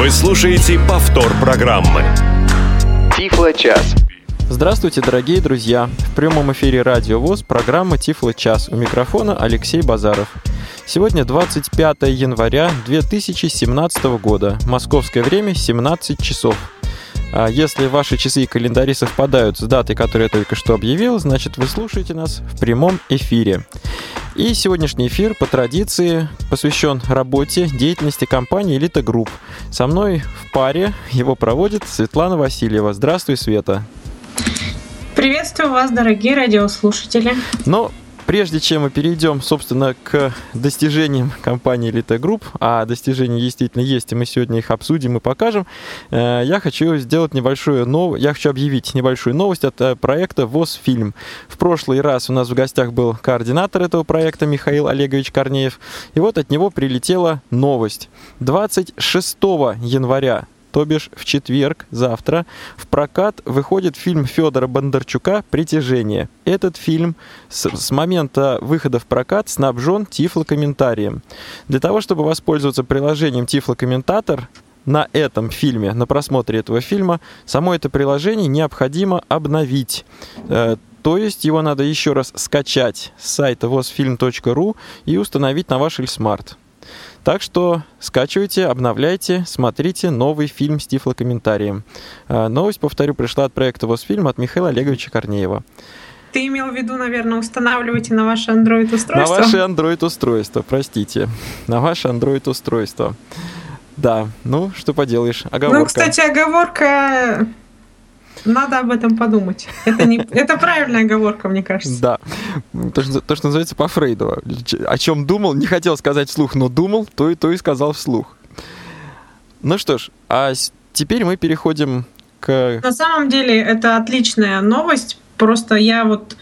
Вы слушаете повтор программы «Тифлочас». Здравствуйте, дорогие друзья! В прямом эфире Радио ВОС программа «Тифлочас». У микрофона Алексей Базаров. Сегодня 25 января 2017 года. Московское время 17 часов. Если ваши часы и календари совпадают с датой, которую я только что объявил, значит, вы слушаете нас в прямом эфире. И сегодняшний эфир, по традиции, посвящен работе, деятельности компании «Elita Group». Со мной в паре его проводит Светлана Васильева. Здравствуй, Света! Приветствую вас, дорогие радиослушатели! Но прежде чем мы перейдем, собственно, к достижениям компании «Elita Group», а достижения действительно есть, и мы сегодня их обсудим и покажем, я хочу объявить небольшую новость от проекта «ВОС-Фильм». В прошлый раз у нас в гостях был координатор этого проекта Михаил Олегович Корнеев, и вот от него прилетела новость. 26 января, то бишь в четверг, завтра, в прокат выходит фильм Федора Бондарчука «Притяжение». Этот фильм с момента выхода в прокат снабжен тифлокомментарием. Для того, чтобы воспользоваться приложением «Тифлокомментатор», на просмотре этого фильма, само это приложение необходимо обновить. То есть его надо еще раз скачать с сайта vozfilm.ru и установить на ваш ЭльСмарт. Так что скачивайте, обновляйте, смотрите новый фильм с тифлокомментарием. Новость, повторю, пришла от проекта «ВОС-Фильм» от Михаила Олеговича Корнеева. Ты имел в виду, наверное, устанавливайте на ваше Android-устройство? На ваше Android-устройство, простите. На ваше Android-устройство. Да, ну, что поделаешь, оговорка. Ну, кстати, оговорка... Надо об этом подумать. Это правильная оговорка, мне кажется. Да. То, что называется по Фрейду. О чем думал, не хотел сказать вслух, но думал, то и сказал вслух. Ну что ж, а теперь мы переходим к... На самом деле, это отличная новость. Просто я вот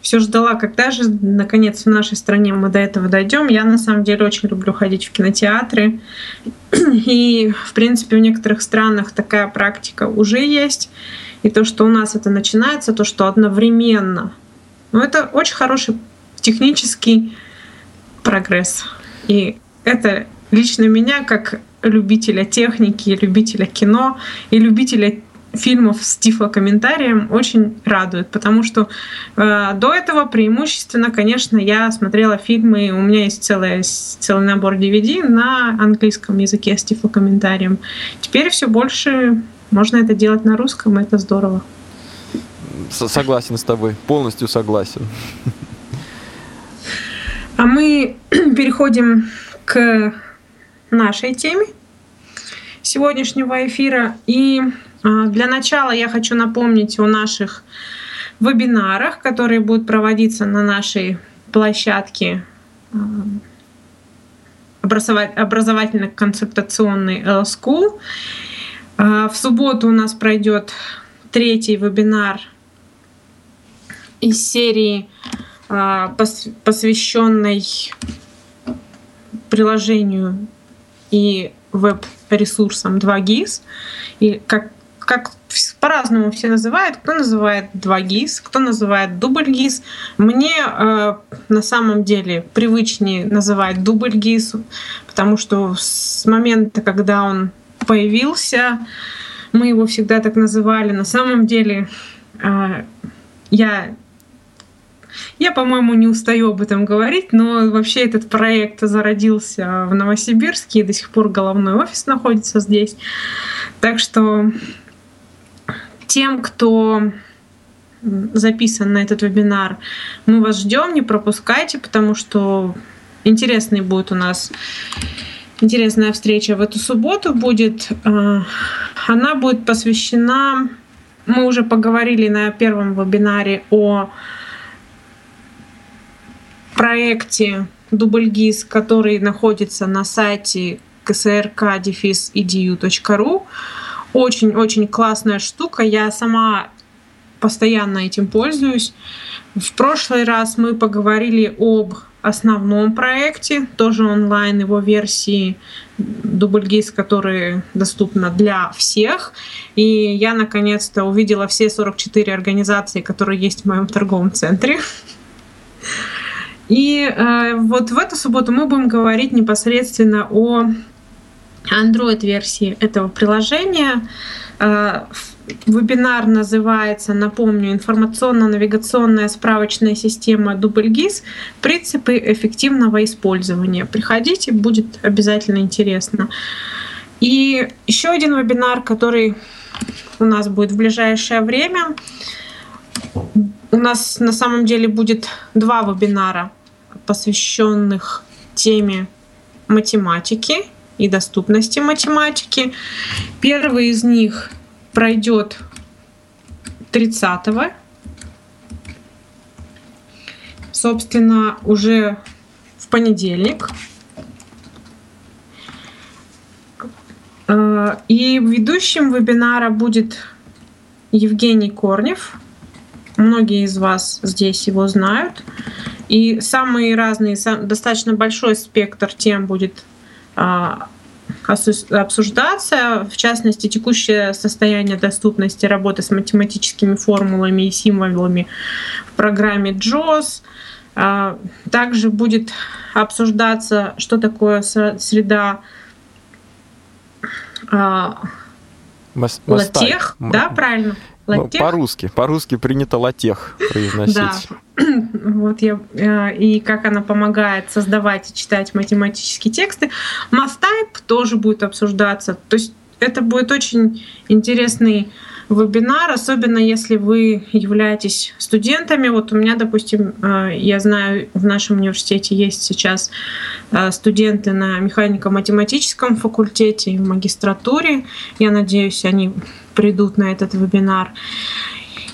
все ждала, когда же, наконец, в нашей стране мы до этого дойдем. Я, на самом деле, очень люблю ходить в кинотеатры. И, в принципе, в некоторых странах такая практика уже есть. И то, что у нас это начинается, то, что одновременно. Но это очень хороший технический прогресс. И это лично меня, как любителя техники, любителя кино и любителя фильмов с тифлокомментарием, очень радует. Потому что до этого преимущественно, конечно, я смотрела фильмы, у меня есть целый набор DVD на английском языке с тифлокомментарием. Теперь все больше... Можно это делать на русском, и это здорово. Согласен с тобой, полностью согласен. А мы переходим к нашей теме сегодняшнего эфира. И для начала я хочу напомнить о наших вебинарах, которые будут проводиться на нашей площадке образовательно-консультационной «ЭлSchool». В субботу у нас пройдет третий вебинар из серии, посвященной приложению и веб-ресурсам 2ГИС. И как по-разному все называют. Кто называет 2ГИС, кто называет дубль-ГИС. Мне на самом деле привычнее называть дубль-ГИС, потому что с момента, когда он появился, мы его всегда так называли. На самом деле я, по-моему, не устаю об этом говорить, но вообще этот проект зародился в Новосибирске, и до сих пор головной офис находится здесь. Так что тем, кто записан на этот вебинар, мы вас ждем, не пропускайте, потому что интересный будет у нас... Интересная встреча в эту субботу будет. Она будет посвящена... Мы уже поговорили на первом вебинаре о проекте «дубль-ГИС», который находится на сайте ksrk.defis.edu.ru. Очень-очень классная штука. Я сама постоянно этим пользуюсь. В прошлый раз мы поговорили об основном проекте, тоже онлайн, его версии дубль-ГИС, которые доступны для всех. И я наконец-то увидела все 44 организации, которые есть в моем торговом центре. И вот в эту субботу мы будем говорить непосредственно о Android-версии этого приложения. Вебинар называется, напомню, «Информационно-навигационная справочная система 2ГИС. Принципы эффективного использования». Приходите, будет обязательно интересно. И еще один вебинар, который у нас будет в ближайшее время. У нас на самом деле будет 2 вебинара, посвященных теме математики и доступности математики. Первый из них пройдет 30-го. Собственно, уже в понедельник. И ведущим вебинара будет Евгений Корнев. Многие из вас здесь его знают. И самые разные, достаточно большой спектр тем будет обсуждаться, в частности, текущее состояние доступности работы с математическими формулами и символами в программе JAWS. Также будет обсуждаться, что такое среда латех, да, правильно? Латех. По-русски принято латех произносить. Да. Вот и как она помогает создавать и читать математические тексты. MathType тоже будет обсуждаться. То есть это будет очень интересный вебинар, особенно если вы являетесь студентами. Вот у меня, допустим, я знаю, в нашем университете есть сейчас студенты на механико-математическом факультете и в магистратуре. Я надеюсь, они придут на этот вебинар.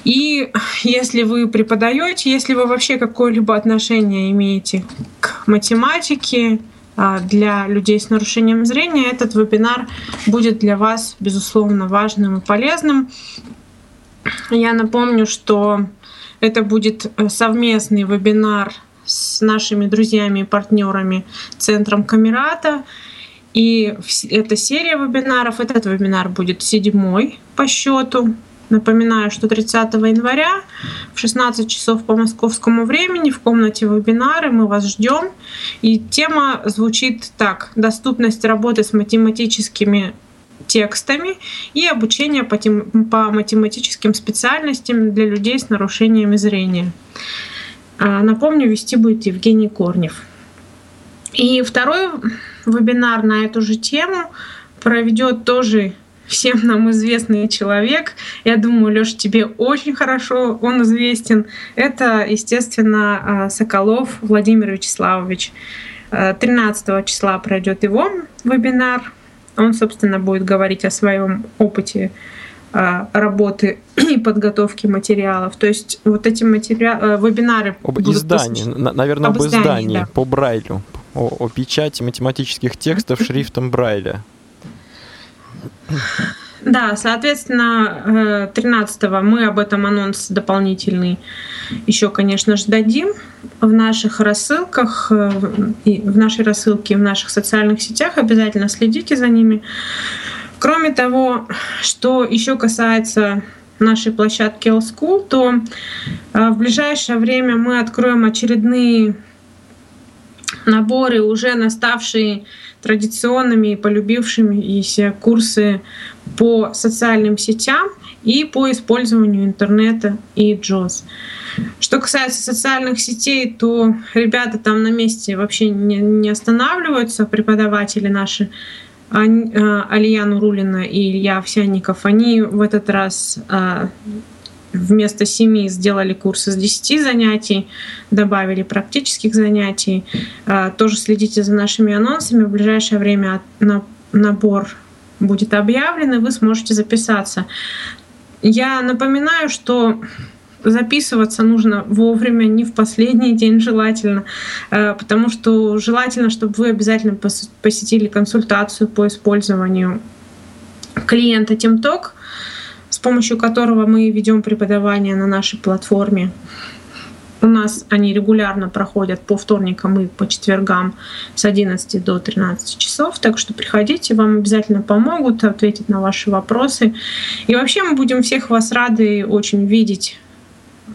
И если вы преподаете, если вы вообще какое-либо отношение имеете к математике, для людей с нарушением зрения, этот вебинар будет для вас, безусловно, важным и полезным. Я напомню, что это будет совместный вебинар с нашими друзьями и партнерами Центром Камерата. И эта серия вебинаров, этот вебинар будет 7-й по счету. Напоминаю, что 30 января в 16 часов по московскому времени в комнате вебинары мы вас ждем. И тема звучит так: доступность работы с математическими текстами и обучение по математическим специальностям для людей с нарушениями зрения. Напомню, вести будет Евгений Корнев. И второй вебинар на эту же тему проведет тоже всем нам известный человек. Я думаю, Лёш, тебе очень хорошо он известен. Это, естественно, Соколов Владимир Вячеславович. 13 числа пройдет его вебинар. Он, собственно, будет говорить о своем опыте работы и подготовки материалов. То есть вот эти вебинары... Об издании, да. По Брайлю, о печати математических текстов шрифтом Брайля. Да, соответственно, 13-го мы об этом анонс дополнительный еще, конечно же, дадим в наших рассылках, в нашей рассылке, в наших социальных сетях. Обязательно следите за ними. Кроме того, что еще касается нашей площадки ЭльСкул, то в ближайшее время мы откроем очередные наборы, уже наставшие традиционными и полюбившимися курсы по социальным сетям и по использованию интернета и JAWS. Что касается социальных сетей, то ребята там на месте вообще не останавливаются, преподаватели наши, Алия Нурулина и Илья Овсянников, они в этот раз вместо 7 сделали курс из 10 занятий, добавили практических занятий. Тоже следите за нашими анонсами. В ближайшее время набор будет объявлен, и вы сможете записаться. Я напоминаю, что записываться нужно вовремя, не в последний день желательно, потому что желательно, чтобы вы обязательно посетили консультацию по использованию клиента ТимТок, с помощью которого мы ведем преподавание на нашей платформе. У нас они регулярно проходят по вторникам и по четвергам с 11 до 13 часов. Так что приходите, вам обязательно помогут ответить на ваши вопросы. И вообще мы будем всех вас рады очень видеть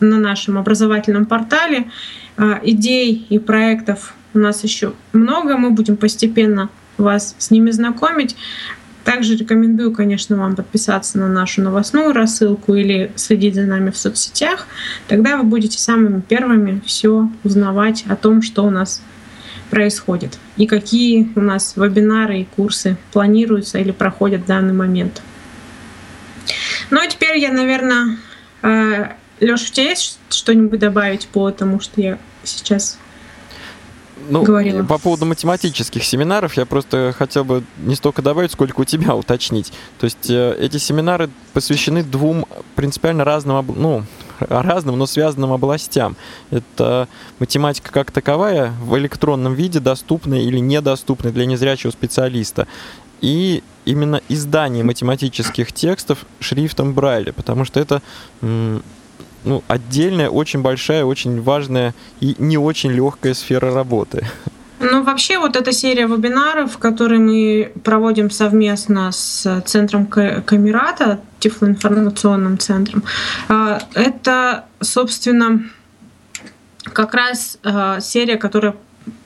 на нашем образовательном портале. Идей и проектов у нас еще много. Мы будем постепенно вас с ними знакомить. Также рекомендую, конечно, вам подписаться на нашу новостную рассылку или следить за нами в соцсетях. Тогда вы будете самыми первыми все узнавать о том, что у нас происходит и какие у нас вебинары и курсы планируются или проходят в данный момент. Ну а теперь я, наверное, Лёша, у тебя есть что-нибудь добавить по тому, что я сейчас... Ну, говорила. По поводу математических семинаров я просто хотел бы не столько добавить, сколько у тебя уточнить. То есть эти семинары посвящены двум принципиально разным, но связанным областям. Это математика как таковая в электронном виде, доступная или недоступная для незрячего специалиста. И именно издание математических текстов шрифтом Брайля, потому что это... отдельная, очень большая, очень важная и не очень легкая сфера работы. Ну, вообще, вот эта серия вебинаров, которые мы проводим совместно с центром Камерата, Тифлоинформационным центром, это, собственно, как раз серия, которая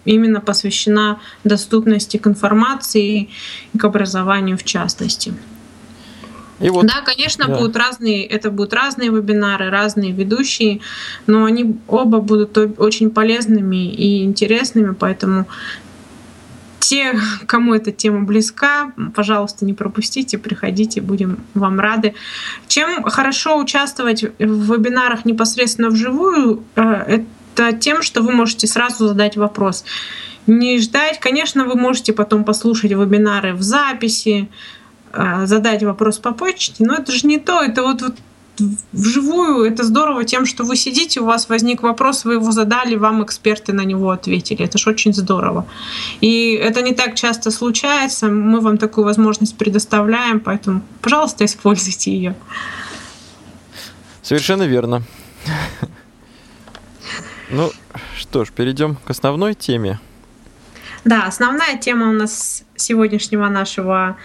именно посвящена доступности к информации и к образованию в частности. Вот, да, конечно, да. Это будут разные вебинары, разные ведущие, но они оба будут очень полезными и интересными, поэтому те, кому эта тема близка, пожалуйста, не пропустите, приходите, будем вам рады. Чем хорошо участвовать в вебинарах непосредственно вживую, это тем, что вы можете сразу задать вопрос. Не ждать, конечно, вы можете потом послушать вебинары в записи, задать вопрос по почте, но это же не то, это вот вживую, это здорово тем, что вы сидите, у вас возник вопрос, вы его задали, вам эксперты на него ответили, это же очень здорово. И это не так часто случается, мы вам такую возможность предоставляем, поэтому, пожалуйста, используйте ее. Совершенно верно. Ну что ж, перейдем к основной теме. Да, основная тема у нас сегодняшнего нашего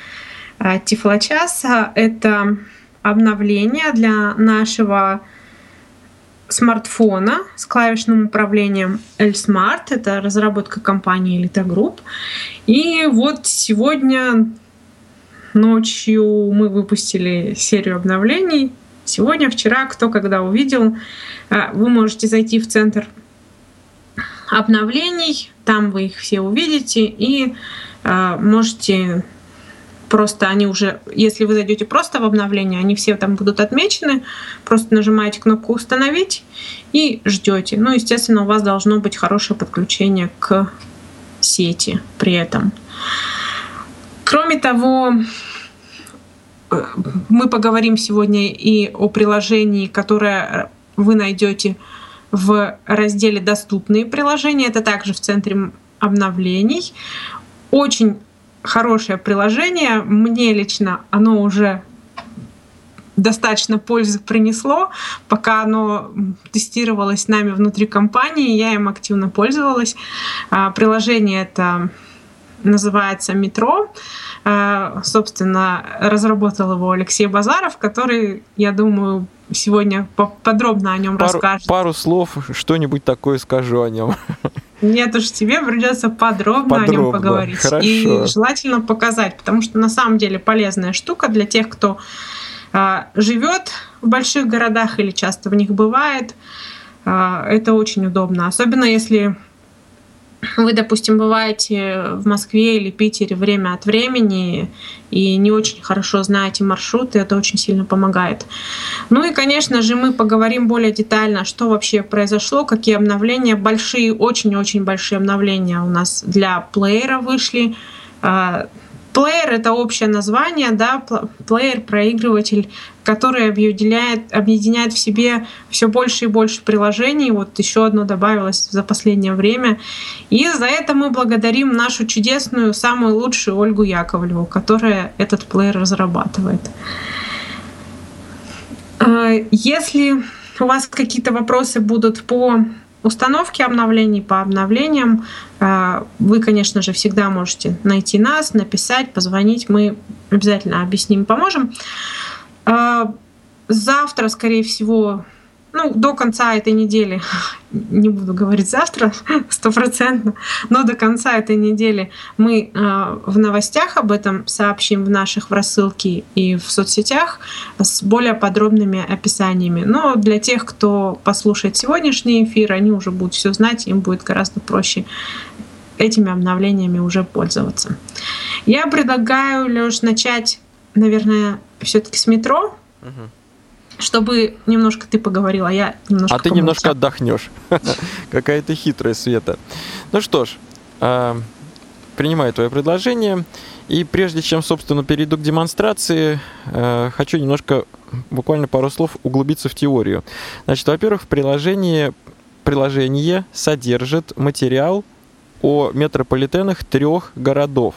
Тифлочаса — это обновление для нашего смартфона с клавишным управлением ЭльСмарт. Это разработка компании Elita Group. И вот сегодня ночью мы выпустили серию обновлений. Сегодня, вчера, кто когда увидел, вы можете зайти в центр обновлений, там вы их все увидите и можете... Просто они уже, если вы зайдете просто в обновление, они все там будут отмечены. Просто нажимаете кнопку «Установить» и ждете. Ну, естественно, у вас должно быть хорошее подключение к сети при этом. Кроме того, мы поговорим сегодня и о приложении, которое вы найдете в разделе «Доступные приложения». Это также в центре обновлений. Очень хорошее приложение. Мне лично оно уже достаточно пользы принесло. Пока оно тестировалось нами внутри компании, я им активно пользовалась. Приложение это называется «Метро». Собственно, разработал его Алексей Базаров, который, я думаю, сегодня подробно о нем расскажет. Пару слов, что-нибудь такое скажу о нем. Нет уж, тебе придется подробно о нем поговорить. Хорошо. И желательно показать, потому что на самом деле полезная штука для тех, кто живет в больших городах или часто в них бывает. Это очень удобно. Особенно если вы, допустим, бываете в Москве или Питере время от времени и не очень хорошо знаете маршруты, это очень сильно помогает. Ну и, конечно же, мы поговорим более детально, что вообще произошло, какие обновления. Большие, очень-очень большие обновления у нас для плеера вышли. Плеер — это общее название, да, плеер, проигрыватель, который объединяет в себе все больше и больше приложений. Вот еще одно добавилось за последнее время. И за это мы благодарим нашу чудесную, самую лучшую Ольгу Яковлеву, которая этот плеер разрабатывает. Если у вас какие-то вопросы будут по установки обновлений, по обновлениям, вы, конечно же, всегда можете найти нас, написать, позвонить. Мы обязательно объясним, поможем. Завтра, скорее всего, ну, до конца этой недели, не буду говорить завтра 100%, но до конца этой недели мы в новостях об этом сообщим, в наших, в рассылке и в соцсетях с более подробными описаниями. Но для тех, кто послушает сегодняшний эфир, они уже будут все знать, им будет гораздо проще этими обновлениями уже пользоваться. Я предлагаю, Лёш, начать, наверное, все-таки с метро. Угу. Чтобы немножко ты поговорила, я немножко... А ты помолчу. Немножко отдохнешь. Какая ты хитрая, Света. Ну что ж, принимаю твое предложение. И прежде чем, собственно, перейду к демонстрации, хочу немножко, буквально пару слов, углубиться в теорию. Значит, во-первых, приложение содержит материал о метрополитенах 3 городов.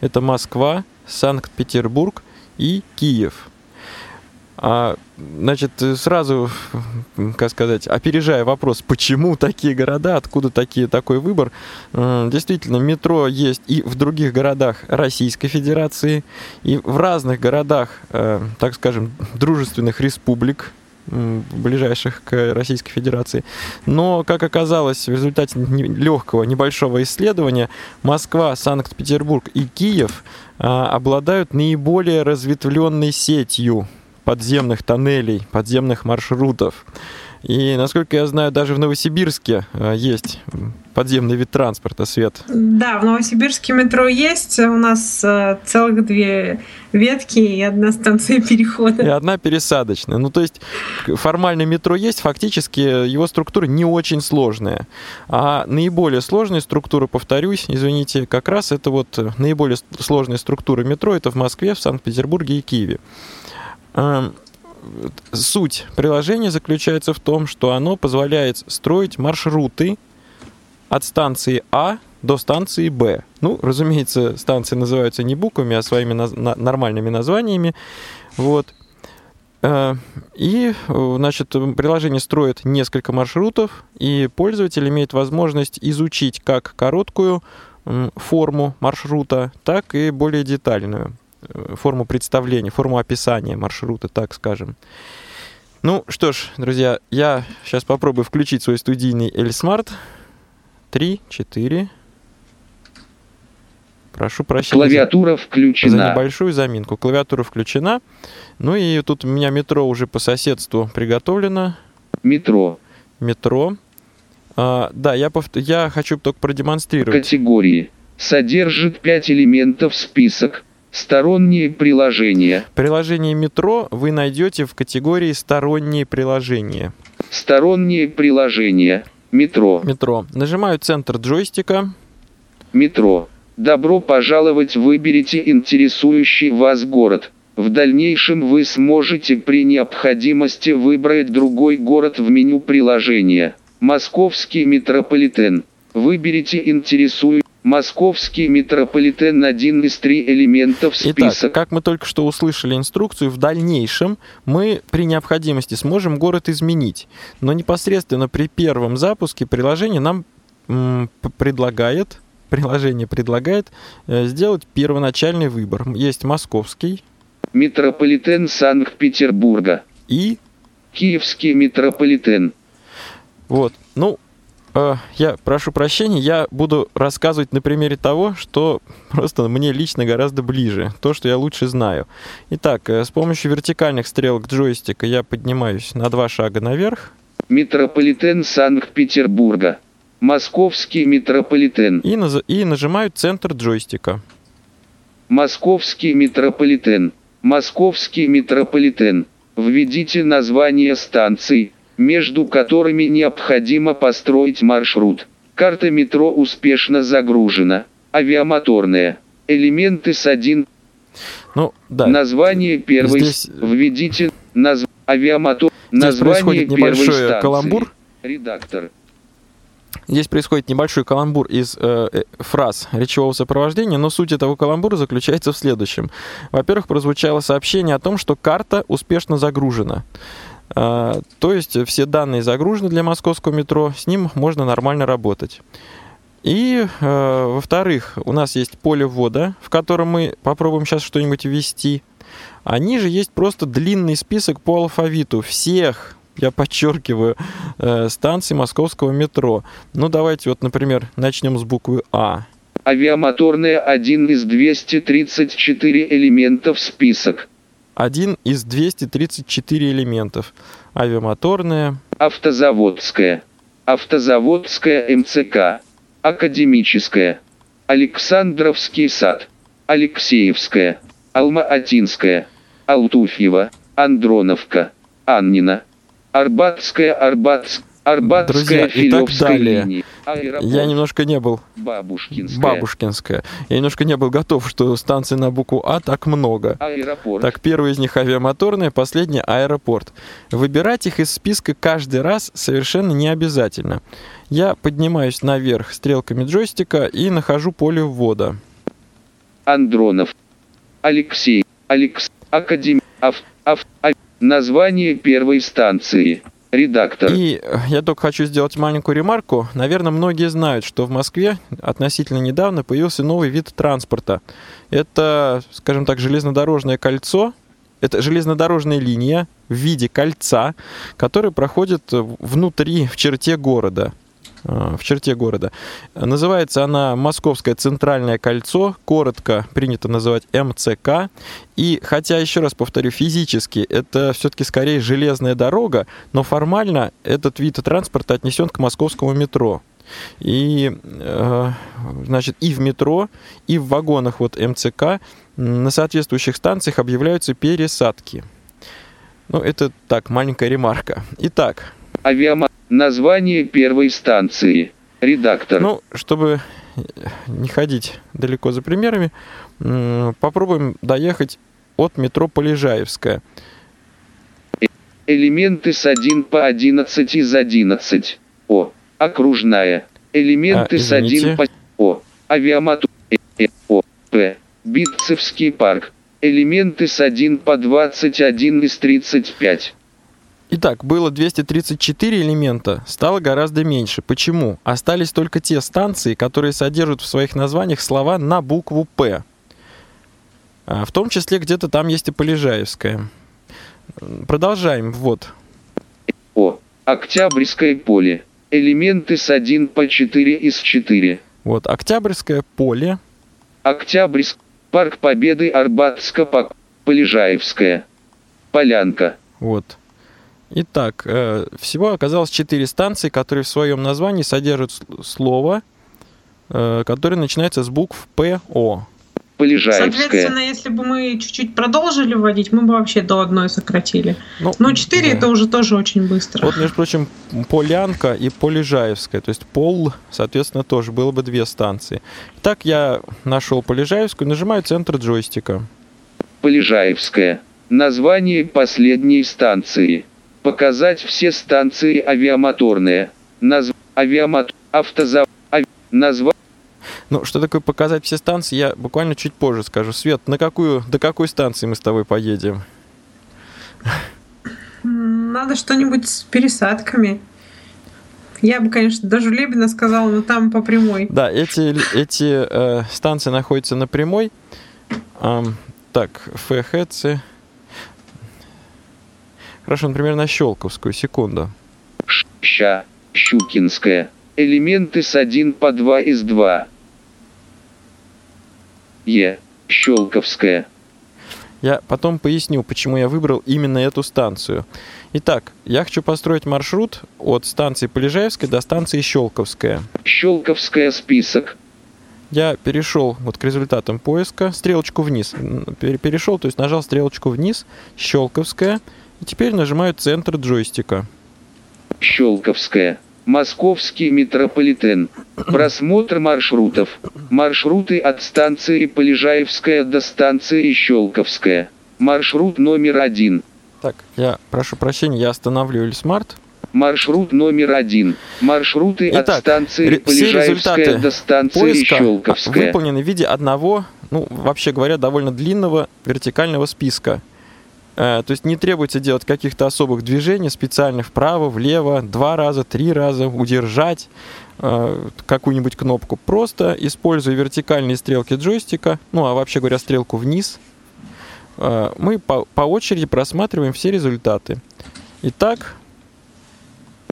Это Москва, Санкт-Петербург и Киев. Значит, сразу, как сказать, опережая вопрос, почему такие города, откуда такой выбор, действительно, метро есть и в других городах Российской Федерации, и в разных городах, так скажем, дружественных республик, ближайших к Российской Федерации. Но, как оказалось, в результате легкого небольшого исследования Москва, Санкт-Петербург и Киев обладают наиболее разветвленной сетью подземных тоннелей, подземных маршрутов. И, насколько я знаю, даже в Новосибирске есть подземный вид транспорта, Свет. Да, в Новосибирске метро есть. У нас целых 2 ветки и 1 станция перехода. И 1 пересадочная. Ну, то есть формально метро есть, фактически его структура не очень сложная. А наиболее сложная структура, повторюсь, извините, как раз это вот наиболее сложная структура метро, это в Москве, в Санкт-Петербурге и Киеве. Суть приложения заключается в том, что оно позволяет строить маршруты от станции А до станции Б. Ну, разумеется, станции называются не буквами, а своими нормальными названиями. Вот. И, значит, приложение строит несколько маршрутов, и пользователь имеет возможность изучить как короткую форму маршрута, так и более детальную форму представления, форму описания маршрута, так скажем. Ну что ж, друзья, я сейчас попробую включить свой студийный ЭльСмарт. 3, 4. Прошу прощения. Клавиатура включена. За небольшую заминку. Клавиатура включена. Ну и тут у меня метро уже по соседству приготовлено. Метро. Да, я хочу только продемонстрировать. Категории. Содержит 5 элементов список. Сторонние приложения. Приложение метро вы найдете в категории «Сторонние приложения». Сторонние приложения. Метро. Нажимаю центр джойстика. Метро. Добро пожаловать! Выберите интересующий вас город. В дальнейшем вы сможете при необходимости выбрать другой город в меню приложения. Московский метрополитен. Выберите интересующий. Московский метрополитен – 1 из 3 элементов списка. Итак, как мы только что услышали инструкцию, в дальнейшем мы при необходимости сможем город изменить. Но непосредственно при первом запуске приложение нам предлагает сделать первоначальный выбор. Есть московский. Метрополитен Санкт-Петербурга. И? Киевский метрополитен. Вот, ну... Я прошу прощения, я буду рассказывать на примере того, что просто мне лично гораздо ближе, то, что я лучше знаю. Итак, с помощью вертикальных стрелок джойстика я поднимаюсь на 2 шага наверх. Метрополитен Санкт-Петербурга. Московский метрополитен. И нажимаю центр джойстика. Московский метрополитен. Введите название станций, между которыми необходимо построить маршрут. Карта метро успешно загружена. Авиамоторная. Элементы с 1. Ну, да. Название первой. Здесь... Введите авиамотор. Название первой станции. Каламбур. Редактор. Здесь происходит небольшой каламбур из фраз речевого сопровождения, но суть этого каламбура заключается в следующем. Во-первых, прозвучало сообщение о том, что карта успешно загружена. То есть все данные загружены для московского метро, с ним можно нормально работать. И, во-вторых, у нас есть поле ввода, в котором мы попробуем сейчас что-нибудь ввести. А ниже есть просто длинный список по алфавиту всех я подчеркиваю, станций московского метро. Ну, давайте вот, например, начнем с буквы А. Авиамоторная — один из 234 элементов список. Один из 234 элементов. Авиамоторная. Автозаводская. Автозаводская МЦК. Академическая. Александровский сад. Алексеевская. Алма-Атинская. Алтуфьева. Андроновка. Аннина. Арбатская. Арбатская, Филевская линия. Я немножко не был... Бабушкинская. Я немножко не был готов, что станций на букву А так много. Аэропорт. Так, первая из них авиамоторная, последняя — аэропорт. Выбирать их из списка каждый раз совершенно не обязательно. Я поднимаюсь наверх стрелками джойстика и нахожу поле ввода. Андронов. Алексей. Академия. Название первой станции. Редактор. И я только хочу сделать маленькую ремарку. Наверное, многие знают, что в Москве относительно недавно появился новый вид транспорта. Это, скажем так, железнодорожное кольцо. Это железнодорожная линия в виде кольца, которая проходит внутри, в черте города. Называется она Московское центральное кольцо, коротко принято называть МЦК. И хотя, еще раз повторю, физически это все-таки скорее железная дорога, но формально этот вид транспорта отнесен к московскому метро. И, значит, и в метро, и в вагонах вот МЦК на соответствующих станциях объявляются пересадки. Ну, это так, маленькая ремарка. Итак, название первой станции. Редактор. Ну, чтобы не ходить далеко за примерами, попробуем доехать от метро Полежаевская. Элементы с 1 по 11 из 11. О. Окружная. Элементы с 1 по... О. Авиамотор. О. П. Битцевский парк. Элементы с 1 по 21 из 35. Итак, было 234 элемента, стало гораздо меньше. Почему? Остались только те станции, которые содержат в своих названиях слова на букву «П». В том числе где-то там есть и Полежаевская. Продолжаем, вот. О. Октябрьское поле. Элементы с 1 по 4 из 4. Вот, Октябрьское поле. Октябрьск. Парк Победы, Арбатско, Полежаевская. Полянка. Вот. Итак, всего оказалось 4 станции, которые в своем названии содержат слово, которое начинается с букв ПО. Полежаевская. Соответственно, если бы мы чуть-чуть продолжили вводить, мы бы вообще до одной сократили. Ну, но 4 да. Это уже тоже очень быстро. Вот, между прочим, Полянка и Полежаевская. То есть Пол, соответственно, тоже было бы 2 станции. Итак, я нашел Полежаевскую, нажимаю центр джойстика. Полежаевская. Название последней станции. Показать все станции авиамоторные. Ну, что такое показать все станции, я буквально чуть позже скажу. Свет, до какой станции мы с тобой поедем? Надо что-нибудь с пересадками. Я бы, конечно, даже Лебедина сказала, но там по прямой. Да, эти станции находятся на прямой. Так, ФХЦ... Хорошо, например, на Щелковскую, секунду. Ща, Щукинская. Элементы с 1 по 2 из 2. Е, Щелковская. Я потом поясню, почему я выбрал именно эту станцию. Итак, я хочу построить маршрут от станции Полежаевской до станции Щелковская. Щелковская, список. Я перешел вот к результатам поиска, стрелочку вниз. Перешел, то есть нажал стрелочку вниз, Щелковская. И теперь нажимаю центр джойстика. Щелковская. Московский метрополитен. Просмотр маршрутов. Маршруты от станции Полежаевская до станции Щелковская. Маршрут номер 1. Так, я прошу прощения, я остановлю ЭльСмарт. Маршрут номер 1. Маршруты от станции Полежаевская до станции Щелковская. Выполнены в виде одного, ну, вообще говоря, довольно длинного вертикального списка. То есть не требуется делать каких-то особых движений, специальных вправо, влево, 2 раза, 3 раза, удержать какую-нибудь кнопку. Просто используя вертикальные стрелки джойстика, ну а вообще говоря стрелку вниз, мы по очереди просматриваем все результаты. Итак,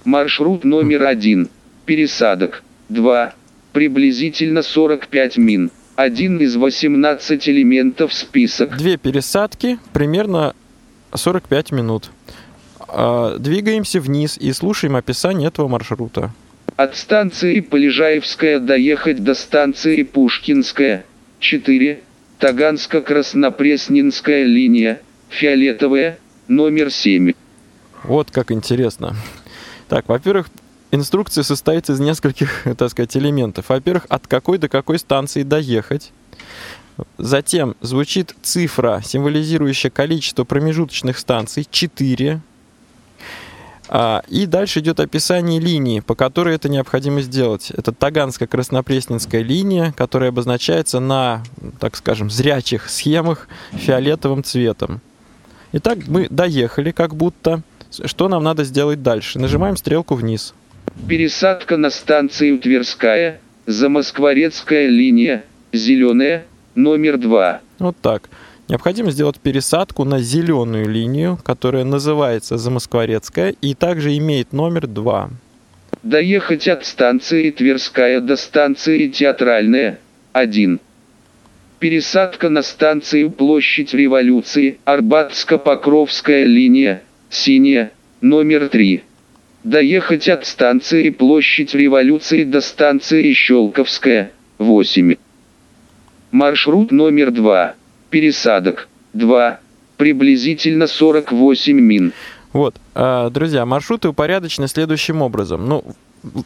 Маршрут номер 1. Пересадок. 2. Приблизительно 45 мин. Один из 18 элементов список. Две пересадки, примерно 45 минут. Двигаемся вниз и слушаем описание этого маршрута. От станции Полежаевская доехать до станции Пушкинская. 4. Таганско-Краснопресненская линия. Фиолетовая. Номер 7. Вот как интересно. Так, во-первых, инструкция состоит из нескольких, так сказать, элементов. Во-первых, от какой до какой станции доехать. Затем звучит цифра, символизирующая количество промежуточных станций. 4. И дальше идет описание линии, по которой это необходимо сделать. Это Таганско-Краснопресненская линия, которая обозначается на, так скажем, зрячих схемах фиолетовым цветом. Итак, мы доехали как будто. Что нам надо сделать дальше? Нажимаем стрелку вниз. Пересадка на станции Тверская, Замоскворецкая линия, зеленая, номер 2. Вот так. Необходимо сделать пересадку на зеленую линию, которая называется Замоскворецкая и также имеет номер 2. Доехать от станции Тверская до станции Театральная, 1. Пересадка на станцию Площадь Революции, Арбатско-Покровская линия, синяя, номер 3. Доехать от станции Площадь Революции до станции Щелковская, 8. Маршрут номер 2. Пересадок. 2. Приблизительно 48 мин. Вот, друзья, маршруты упорядочены следующим образом. Ну,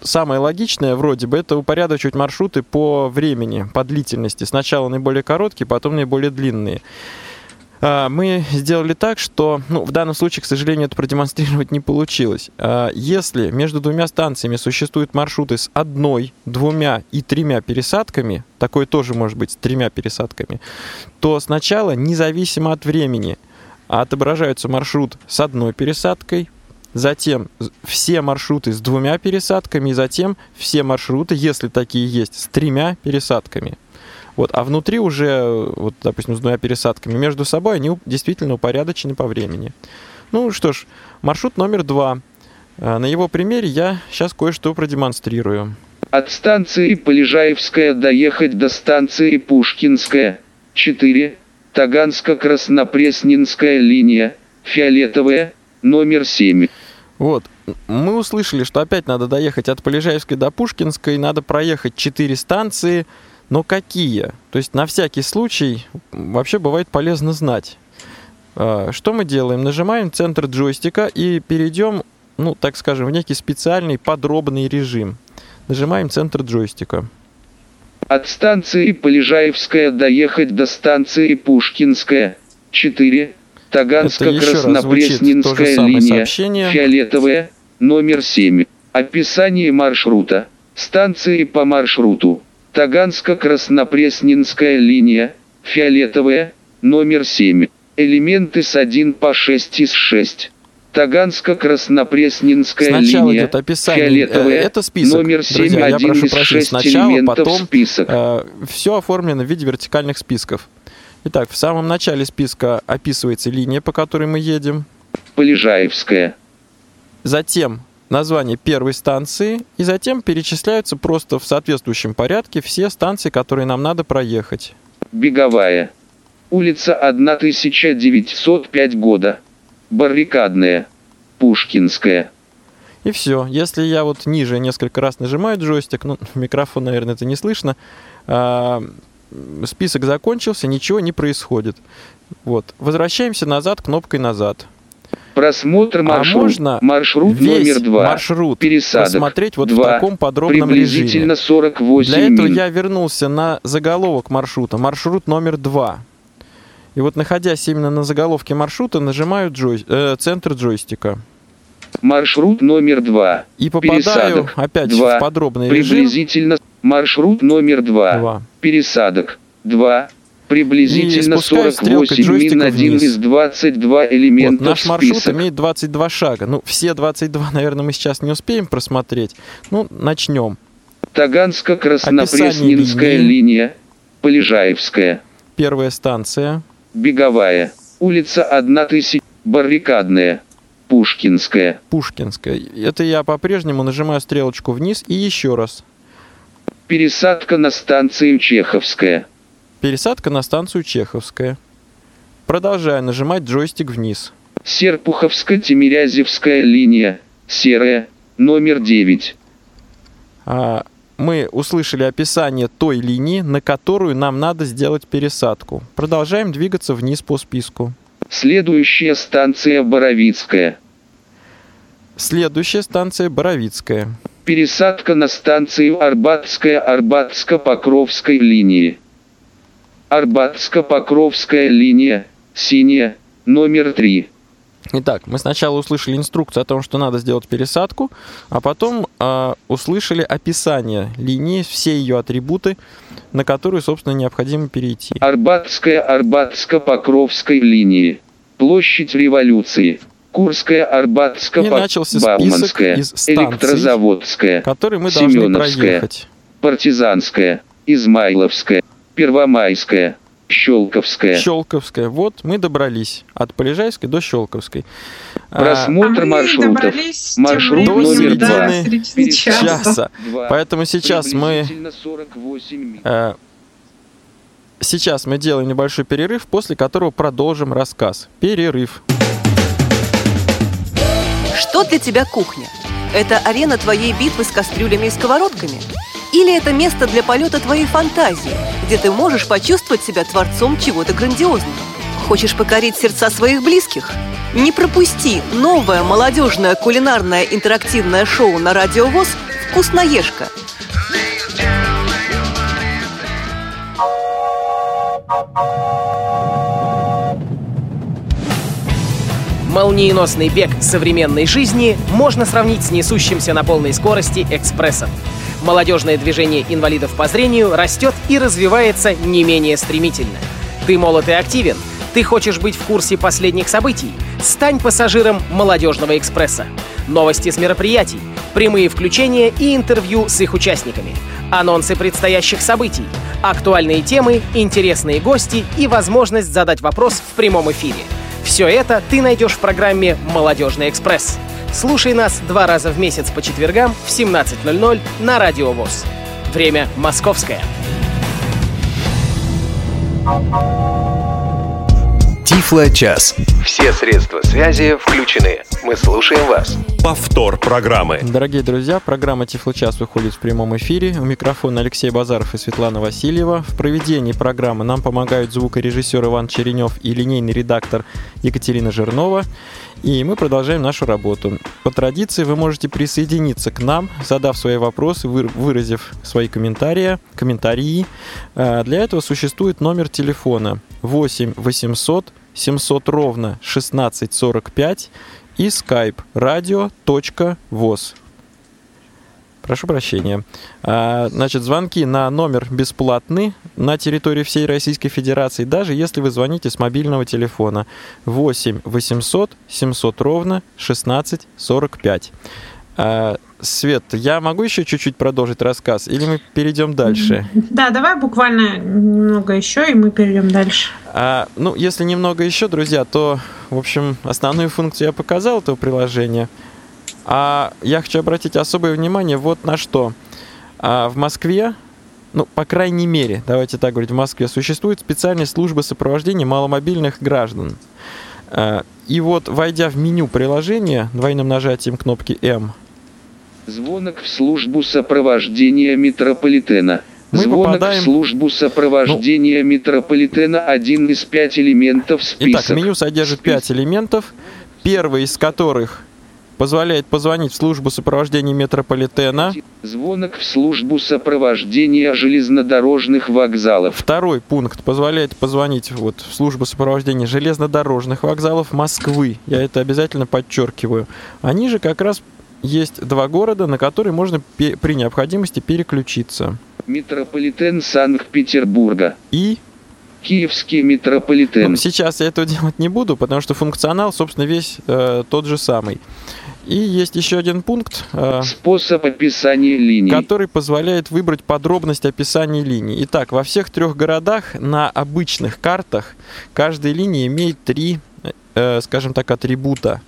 самое логичное вроде бы это упорядочивать маршруты по времени, по длительности. Сначала наиболее короткие, потом наиболее длинные. Мы сделали так, что, в данном случае, к сожалению, это продемонстрировать не получилось. Если между двумя станциями существуют маршруты с одной, двумя и тремя пересадками, такое тоже может быть с тремя пересадками, то сначала, независимо от времени, отображается маршрут с одной пересадкой, затем все маршруты с двумя пересадками, и затем все маршруты, если такие есть, с тремя пересадками. Вот, а внутри уже, вот, допустим, с двумя пересадками, между собой они действительно упорядочены по времени. Ну что ж, маршрут номер 2. На его примере я сейчас кое-что продемонстрирую. От станции Полежаевская доехать до станции Пушкинская. 4. Таганско-Краснопресненская линия. Фиолетовая. Номер 7. Вот. Мы услышали, что опять надо доехать от Полежаевской до Пушкинской. Надо проехать 4 станции. Но какие? То есть на всякий случай вообще бывает полезно знать. Что мы делаем? Нажимаем центр джойстика и перейдем, так скажем, в некий специальный подробный режим. Нажимаем центр джойстика. От станции Полежаевская доехать до станции Пушкинская. 4. Таганско-Краснопресненская линия. Фиолетовая. Номер 7. Описание маршрута. Станции по маршруту. Таганско-Краснопресненская линия, фиолетовая, номер 7. Элементы с 1 по 6 из 6. Таганско-Краснопресненская линия, фиолетовая, это список, номер 7, друзья, 1 из 6 сначала, элементов потом, список. Все оформлено в виде вертикальных списков. Итак, в самом начале списка описывается линия, по которой мы едем. Полежаевская. Затем название первой станции, и затем перечисляются просто в соответствующем порядке все станции, которые нам надо проехать. Беговая. Улица 1905 года. Баррикадная. Пушкинская. И все. Если я вот ниже несколько раз нажимаю джойстик, микрофон, наверное, это не слышно, список закончился, ничего не происходит. Вот. Возвращаемся назад кнопкой «Назад». Просмотр маршрута. Маршрут номер 2. Маршрут пересадок посмотреть вот 2, в таком подробном режиме. 48 Для этого я вернулся на заголовок маршрута. Маршрут номер 2. И вот, находясь именно на заголовке маршрута, нажимаю центр джойстика. Маршрут номер 2. И попадаю пересадок, опять 2, в подробный режим. Маршрут номер 2. 2. Пересадок 2. Приблизительно 48 мин, 1 из 22 элементов вот, наш маршрут список. Имеет 22 шага. Все 22, наверное, мы сейчас не успеем просмотреть. Начнем. Таганско-Краснопресненская линия, Полежаевская. Первая станция. Беговая. Улица 1000, Баррикадная. Пушкинская. Пушкинская. Это я по-прежнему нажимаю стрелочку вниз и еще раз. Пересадка на станцию Чеховская. Пересадка на станцию Чеховская. Продолжаю нажимать джойстик вниз. Серпуховско-Тимирязевская линия. Серая. Номер 9. Мы услышали описание той линии, на которую нам надо сделать пересадку. Продолжаем двигаться вниз по списку. Следующая станция Боровицкая. Следующая станция Боровицкая. Пересадка на станцию Арбатская, Арбатско-Покровской линии. Арбатско-Покровская линия, синяя, номер 3. Итак, мы сначала услышали инструкцию о том, что надо сделать пересадку, а потом услышали описание линии, все ее атрибуты, на которые, собственно, необходимо перейти. Арбатская, Арбатско-Покровской линии. Площадь Революции. Курская, Арбатско-Бауманская, Электрозаводская, которые мы должны проехать. Партизанская, Измайловская, Первомайская. Щелковская. Щелковская. Вот мы добрались от Полежайской до Щелковской. Просмотр маршрутов. Маршрут номер 2. Часа. Поэтому сейчас мы делаем небольшой перерыв, после которого продолжим рассказ. Перерыв. Что для тебя кухня? Это арена твоей битвы с кастрюлями и сковородками? Или это место для полета твоей фантазии, где ты можешь почувствовать себя творцом чего-то грандиозного? Хочешь покорить сердца своих близких? Не пропусти новое молодежное кулинарное интерактивное шоу на Радио ВОС «Вкусноежка». Молниеносный бег современной жизни можно сравнить с несущимся на полной скорости экспрессом. Молодежное движение инвалидов по зрению растет и развивается не менее стремительно. Ты молод и активен? Ты хочешь быть в курсе последних событий? Стань пассажиром «Молодежного экспресса». Новости с мероприятий, прямые включения и интервью с их участниками, анонсы предстоящих событий, актуальные темы, интересные гости и возможность задать вопрос в прямом эфире. Все это ты найдешь в программе «Молодежный экспресс». Слушай нас 2 раза в месяц по четвергам в 17:00 на Радио ВОС. Время московское. Тифлочас. Все средства связи включены. Мы слушаем вас. Повтор программы. Дорогие друзья, программа «Тифлочас» выходит в прямом эфире. У микрофона Алексей Базаров и Светлана Васильева. В проведении программы нам помогают звукорежиссер Иван Черенев и линейный редактор Екатерина Жирнова. И мы продолжаем нашу работу. По традиции вы можете присоединиться к нам, задав свои вопросы, выразив свои комментарии. Для этого существует номер телефона 8 800 700 ровно 1645 и skype radio.voz. Прошу прощения. Значит, звонки на номер бесплатны на территории всей Российской Федерации, даже если вы звоните с мобильного телефона 8 800 700 ровно 1645. Свет, я могу еще чуть-чуть продолжить рассказ, или мы перейдем дальше? Да, давай буквально немного еще, и мы перейдем дальше. Если немного еще, друзья, то, в общем, основную функцию я показал этого приложения. А я хочу обратить особое внимание вот на что. В Москве, по крайней мере, давайте так говорить, в Москве существует специальная служба сопровождения маломобильных граждан. И вот, войдя в меню приложения, двойным нажатием кнопки «М». Звонок в службу сопровождения метрополитена. В службу сопровождения метрополитена — один из 5 элементов списка. Итак, меню содержит 5 элементов, первый из которых позволяет позвонить в службу сопровождения метрополитена. Звонок в службу сопровождения железнодорожных вокзалов. Второй пункт позволяет позвонить в службу сопровождения железнодорожных вокзалов Москвы. Я это обязательно подчеркиваю. Они же как раз есть 2 города, на которые можно при необходимости переключиться. Метрополитен Санкт-Петербурга. И Киевский метрополитен. Сейчас я этого делать не буду, потому что функционал, собственно, весь тот же самый. И есть еще один пункт, способ описания линий, который позволяет выбрать подробность описания линий. Итак, во всех 3 городах на обычных картах каждая линия имеет 3, атрибута.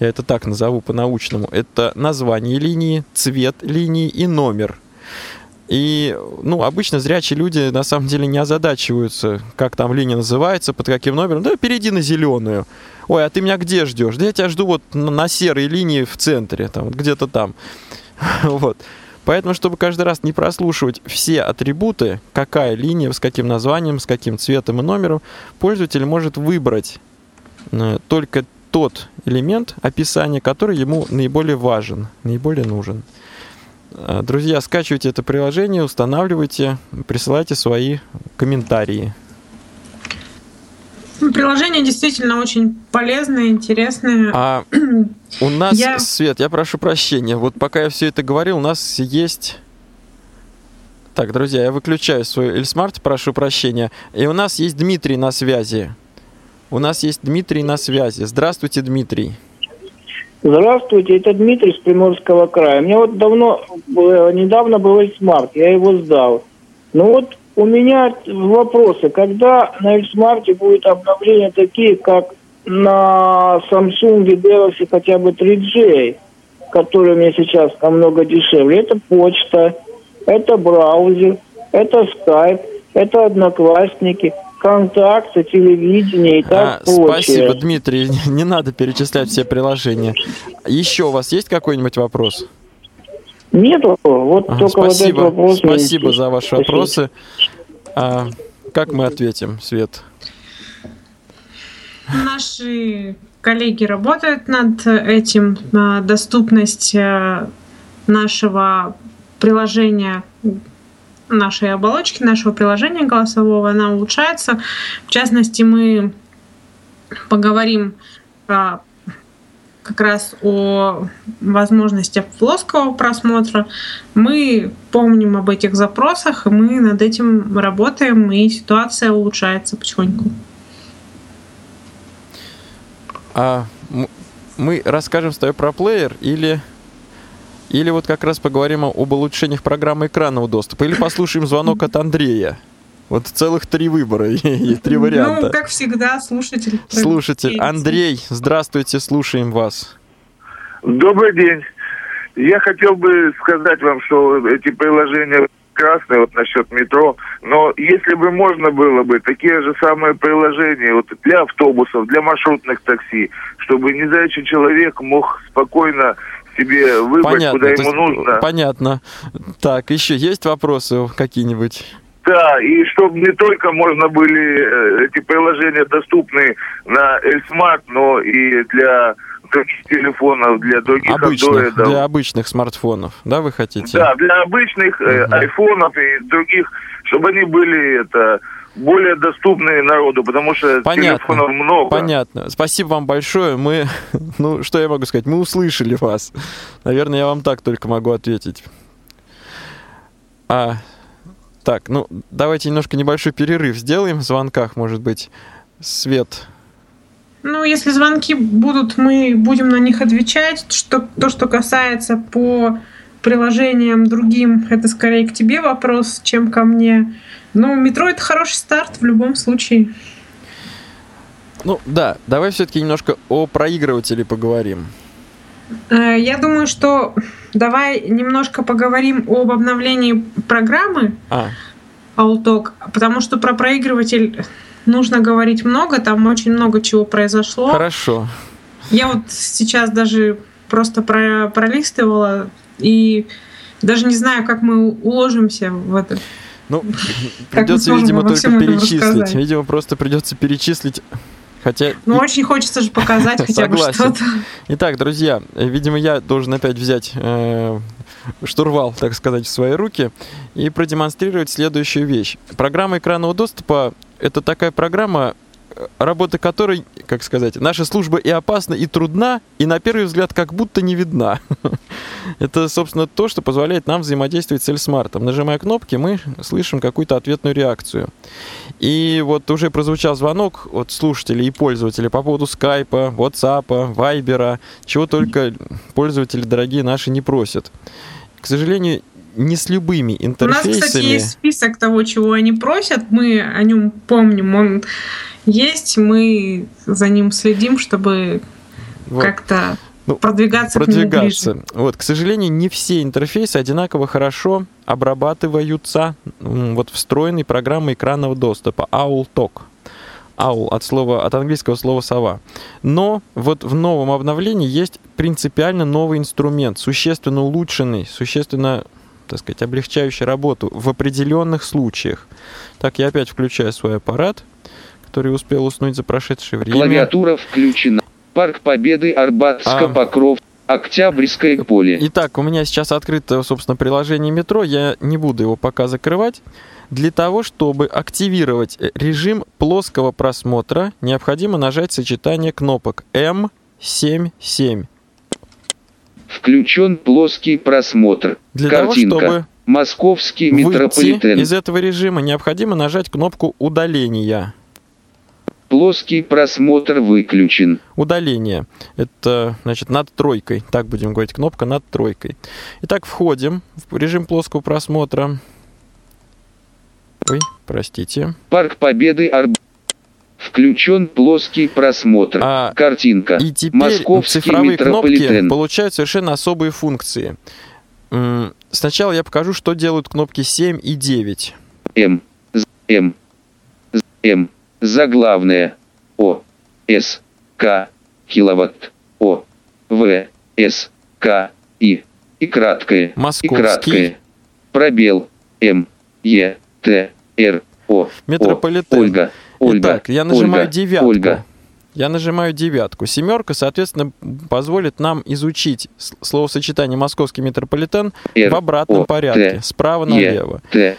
я это так назову по-научному, это название линии, цвет линии и номер. И, обычно зрячие люди на самом деле не озадачиваются, как там линия называется, под каким номером. Да, перейди на зеленую. Ой, а ты меня где ждешь? Да я тебя жду вот на серой линии в центре, там, где-то там. Вот. Поэтому, чтобы каждый раз не прослушивать все атрибуты, какая линия, с каким названием, с каким цветом и номером, пользователь может выбрать только тот элемент описания, который ему наиболее важен, наиболее нужен. Друзья, скачивайте это приложение, устанавливайте, присылайте свои комментарии. Приложение действительно очень полезное, интересное. А у нас, Свет, я прошу прощения, вот пока я все это говорил, у нас есть... Так, друзья, я выключаю свой ЭльСмарт, прошу прощения. И у нас есть Дмитрий на связи. Здравствуйте, Дмитрий. Здравствуйте, это Дмитрий с Приморского края. У меня вот недавно был ЭльСмарт, я его сдал. У меня вопросы. Когда на ЭльСмарте будет обновления такие, как на Samsung Galaxy хотя бы 3G, которые у меня сейчас намного дешевле? Это почта, это браузер, это Skype, это Одноклассники, ВКонтакте, телевидение и так прочее. Спасибо, Дмитрий. Не надо перечислять все приложения. Еще у вас есть какой-нибудь вопрос? Нету. Спасибо. Вот этот вопрос. Спасибо за ваши вопросы. Как мы ответим, Свет? Наши коллеги работают над этим. Доступность нашего приложения, нашей оболочки, нашего приложения голосового, она улучшается. В частности, мы поговорим как раз о возможностях плоского просмотра. Мы помним об этих запросах, и мы над этим работаем, и ситуация улучшается потихоньку. А мы расскажем с тобой про плеер или вот как раз поговорим об улучшениях программы экранного доступа, или послушаем звонок от Андрея. Вот целых 3 выбора и 3 варианта. Как всегда, слушатель. Слушатель. Андрей, здравствуйте, слушаем вас. Добрый день. Я хотел бы сказать вам, что эти приложения прекрасные, вот насчет метро, но если бы можно было бы, такие же самые приложения вот для автобусов, для маршрутных такси, чтобы незрячий человек мог спокойно себе выбрать, понятно, куда ему нужно. Понятно. Так, еще есть вопросы какие-нибудь? Да, и чтобы не только можно были эти приложения доступны на ЭльСмарт, но и для других телефонов, для других Android. Для обычных смартфонов, да, вы хотите? Да, для обычных айфонов и других, чтобы они были более доступны народу, потому что телефонов много. Понятно. Спасибо вам большое. Мы, что я могу сказать, мы услышали вас. Наверное, я вам так только могу ответить. Так, давайте немножко небольшой перерыв сделаем в звонках, может быть, Свет. Если звонки будут, мы будем на них отвечать. Что касается по приложениям другим, это скорее к тебе вопрос, чем ко мне. Метро — это хороший старт в любом случае. Да, давай все-таки немножко о проигрывателе поговорим. Я думаю, что давай немножко поговорим об обновлении программы OwlTalk, потому что про проигрыватель нужно говорить много, там очень много чего произошло. Хорошо. Я вот сейчас даже просто пролистывала и даже не знаю, как мы уложимся в это. Придется, видимо, только перечислить. Видимо, просто придется перечислить. Хотя... очень хочется же показать хотя бы что-то. Итак, друзья, видимо, я должен опять взять штурвал, так сказать, в свои руки и продемонстрировать следующую вещь. Программа экранного доступа — это такая программа, работа которой, как сказать, наша служба и опасна, и трудна, и на первый взгляд как будто не видна. Это, собственно, то, что позволяет нам взаимодействовать с ЭльСмартом. Нажимая кнопки, мы слышим какую-то ответную реакцию. И вот уже прозвучал звонок от слушателей и пользователей по поводу Скайпа, WhatsApp, Вайбера, чего только пользователи дорогие наши не просят. К сожалению, не с любыми интерфейсами. У нас, кстати, есть список того, чего они просят. Мы о нем помним. Он есть, мы за ним следим, чтобы Вот. Как-то продвигаться. Вот, к сожалению, не все интерфейсы одинаково хорошо обрабатываются вот встроенной программой экранного доступа OwlTalk. Owl от английского слова «сова». Но вот в новом обновлении есть принципиально новый инструмент, существенно улучшенный, существенно, так сказать, облегчающий работу в определенных случаях. Так, я опять включаю свой аппарат, который успел уснуть за прошедшее время. Клавиатура включена. Парк Победы, Арбатско-Покров, Октябрьское поле. Итак, у меня сейчас открыто, собственно, приложение метро. Я не буду его пока закрывать. Для того, чтобы активировать режим плоского просмотра, необходимо нажать сочетание кнопок M77. Включен плоский просмотр. Для картинка. Того, чтобы Московский метрополитен. Из этого режима необходимо нажать кнопку удаления. Плоский просмотр выключен. Удаление. Это, значит, над тройкой. Так будем говорить, кнопка над тройкой. Итак, входим в режим плоского просмотра. Ой, простите. Парк Победы, включен плоский просмотр. Картинка. И теперь Московский цифровые кнопки получают совершенно особые функции. Сначала я покажу, что делают кнопки 7 и 9. М. Заглавное. О. С. К. Киловатт. О. В. С. К. И. И краткое. Московский. И краткое. Пробел. М. Е. Т, Р, О, метрополитен. Ольга. Итак, я нажимаю девятку. Я нажимаю девятку. Семерка, соответственно, позволит нам изучить словосочетание «Московский метрополитен» в обратном порядке, справа налево. 4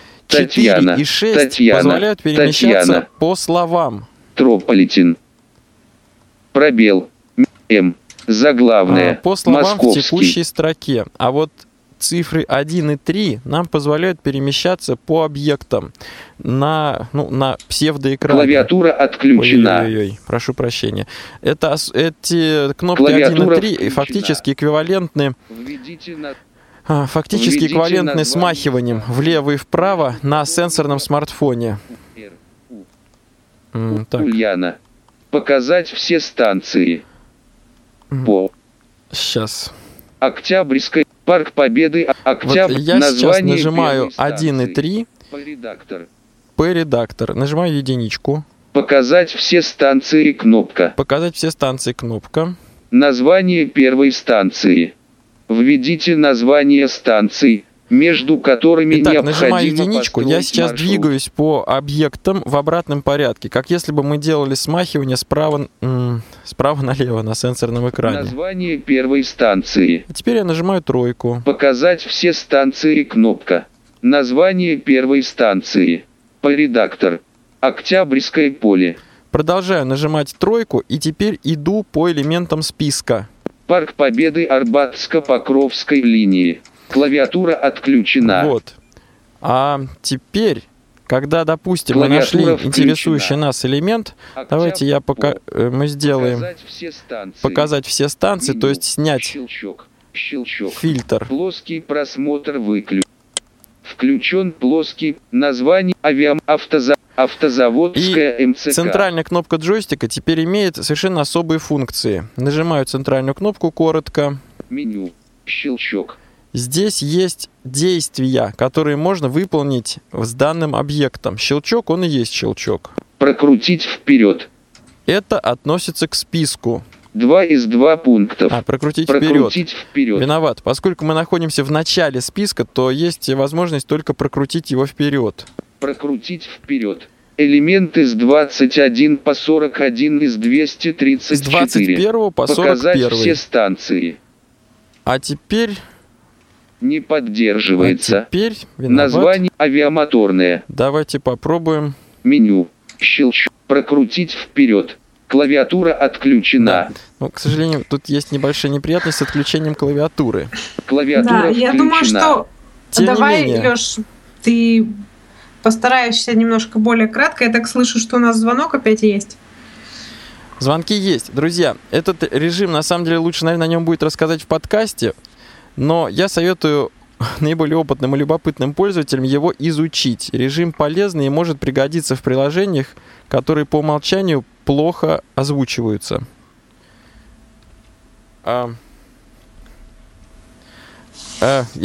и 6 позволяют перемещаться по словам. Метрополитен. Пробел. М. Заглавное. По словам в текущей строке. А вот цифры 1 и 3 нам позволяют перемещаться по объектам на псевдоэкране. Клавиатура отключена. Ой-ой-ой, прошу прощения. Эти кнопки Клавиатура 1 и 3 включена. Фактически эквивалентны. Введите смахиванием влево и вправо на сенсорном смартфоне. Так. Ульяна. Показать все станции. По. Сейчас. Октябрьская. Парк Победы, Октябрь, вот я сейчас нажимаю 1 и 3. П-редактор. Нажимаю единичку. Показать все станции, кнопка. Название первой станции. Введите название станций, между которыми необходимо построить маршрут. Итак, нажимаю единичку. Я сейчас двигаюсь по объектам в обратном порядке, как если бы мы делали смахивание справа налево на сенсорном экране. Название первой станции. А теперь я нажимаю тройку. Показать все станции, кнопка. Название первой станции. П-редактор. Октябрьское поле. Продолжаю нажимать тройку и теперь иду по элементам списка. Парк Победы Арбатско-Покровской линии. Клавиатура отключена. Вот. А теперь, когда, допустим, мы нашли интересующий нас элемент, давайте я пока мы сделаем показать все станции, то есть снять фильтр. Плоский просмотр выключен. Включен плоский название автозаводская МЦК. Центральная кнопка джойстика теперь имеет совершенно особые функции. Нажимаю центральную кнопку коротко. Меню. Щелчок. Здесь есть действия, которые можно выполнить с данным объектом. Щелчок, он и есть щелчок. Прокрутить вперед. Это относится к списку. 2 из 2 пунктов. Прокрутить вперед. Виноват. Поскольку мы находимся в начале списка, то есть возможность только прокрутить его вперед. Прокрутить вперед. Элемент из 21 по 41 из 234. С 21 по 41. Показать все станции. А теперь... Не поддерживается. Теперь название авиамоторное. Давайте попробуем. Меню. Щелчок. Прокрутить вперед. Клавиатура отключена. Да. Ну, к сожалению, тут есть небольшая неприятность с отключением клавиатуры. Клавиатура отключена. Я думаю, что... Давай, Лёш, ты постараешься немножко более кратко. Я так слышу, что у нас звонок опять есть. Звонки есть. Друзья, этот режим, на самом деле, лучше, наверное, о нем будет рассказать в подкасте. Но я советую наиболее опытным и любопытным пользователям его изучить. Режим полезный и может пригодиться в приложениях, которые по умолчанию плохо озвучиваются. Я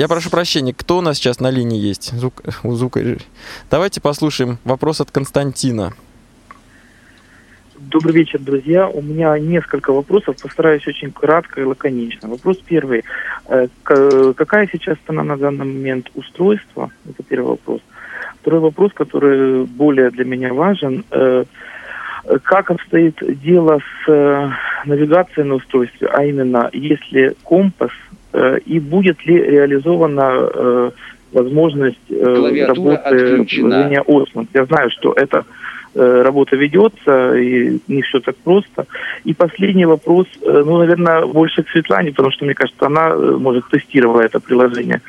прошу прощения, кто у нас сейчас на линии есть? Давайте послушаем вопрос от Константина. Добрый вечер, друзья. У меня несколько вопросов, постараюсь очень кратко и лаконично. Вопрос первый. Какая сейчас цена на данный момент устройства? Это первый вопрос. Второй вопрос, который более для меня важен. Как обстоит дело с навигацией на устройстве, а именно, есть ли компас и будет ли реализована возможность работы движения Осмос? Я знаю, что эта работа ведется, и не все так просто. И последний вопрос, наверное, больше к Светлане, потому что, мне кажется, она, может, тестировала это приложение.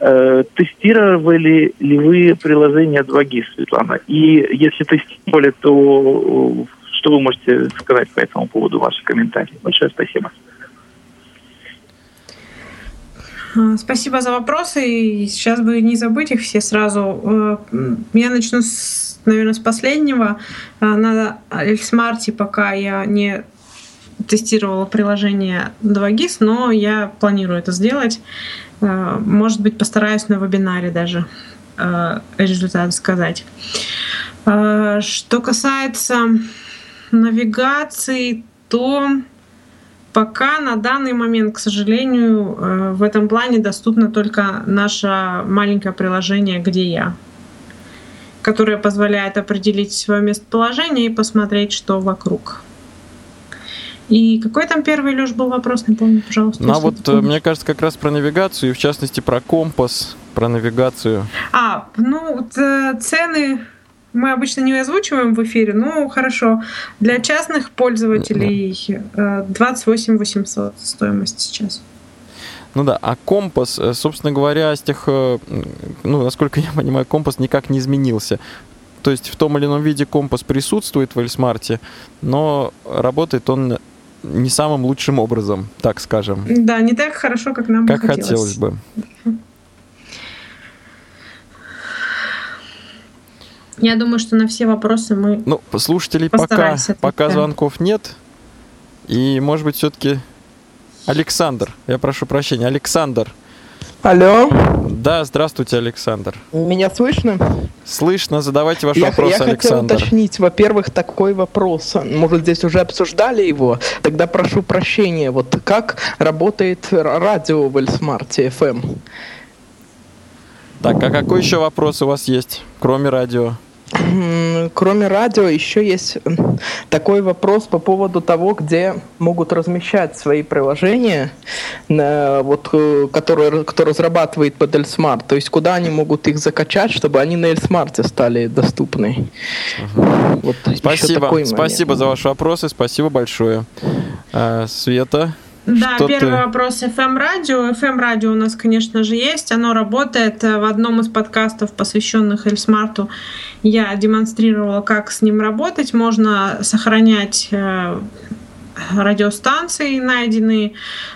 Тестировали ли вы приложение 2ГИС, Светлана? И если тестировали, то что вы можете сказать по этому поводу, ваши комментарии? Большое спасибо. Спасибо за вопросы, и сейчас бы не забыть их все сразу. Я начну, наверное, с последнего. На ЭльСмарте пока я не тестировала приложение 2GIS, но я планирую это сделать. Может быть, постараюсь на вебинаре даже результаты сказать. Что касается навигации, то... Пока на данный момент, к сожалению, в этом плане доступно только наше маленькое приложение «Где я», которое позволяет определить свое местоположение и посмотреть, что вокруг. И какой там первый, Лёш, был вопрос? Напомни, пожалуйста. Ну, вот, мне кажется, как раз про навигацию, и в частности про компас, про навигацию. Цены... Мы обычно не озвучиваем в эфире, но хорошо. Для частных пользователей 28 800 стоимость сейчас. А компас, собственно говоря, с тех, насколько я понимаю, компас никак не изменился. То есть в том или ином виде компас присутствует в ЭльСмарте, но работает он не самым лучшим образом, так скажем. Да, не так хорошо, как нам бы хотелось. Как хотелось бы. Я думаю, что на все вопросы мы слушателей пока звонков нет. И, может быть, все-таки Александр. Я прошу прощения. Александр. Алло. Да, здравствуйте, Александр. Меня слышно? Слышно. Задавайте ваш вопрос, Александр. Я хотел уточнить, во-первых, такой вопрос. Может, здесь уже обсуждали его? Тогда прошу прощения. Вот как работает радио в ЭльСмарте FM? Так, а какой еще вопрос у вас есть, кроме радио? Кроме радио еще есть такой вопрос по поводу того, где могут размещать свои приложения, кто разрабатывает под ЭльСмарт. То есть куда они могут их закачать, чтобы они на ЭльСмарте стали доступны. Угу. Спасибо за ваши вопросы, спасибо большое. Света? Да, первый вопрос FM-радио. FM-радио у нас, конечно же, есть. Оно работает. В одном из подкастов, посвященных ЭльСмарту, я демонстрировала, как с ним работать. Можно сохранять радиостанции, найденные.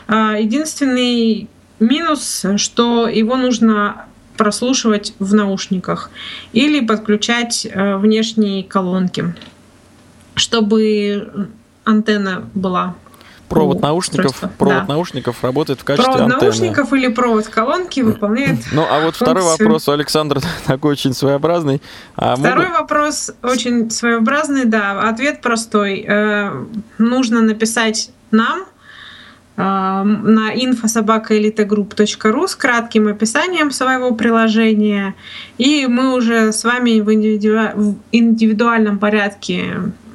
Единственный минус, что его нужно прослушивать в наушниках или подключать внешние колонки, чтобы антенна была. Провод наушников работает в качестве антенны. Провод наушников или провод колонки выполняет. Второй вопрос у Александра такой очень своеобразный. Вопрос очень своеобразный, да. Ответ простой. Нужно написать нам на info@elitagroup.ru с кратким описанием своего приложения, и мы уже с вами в индивидуальном порядке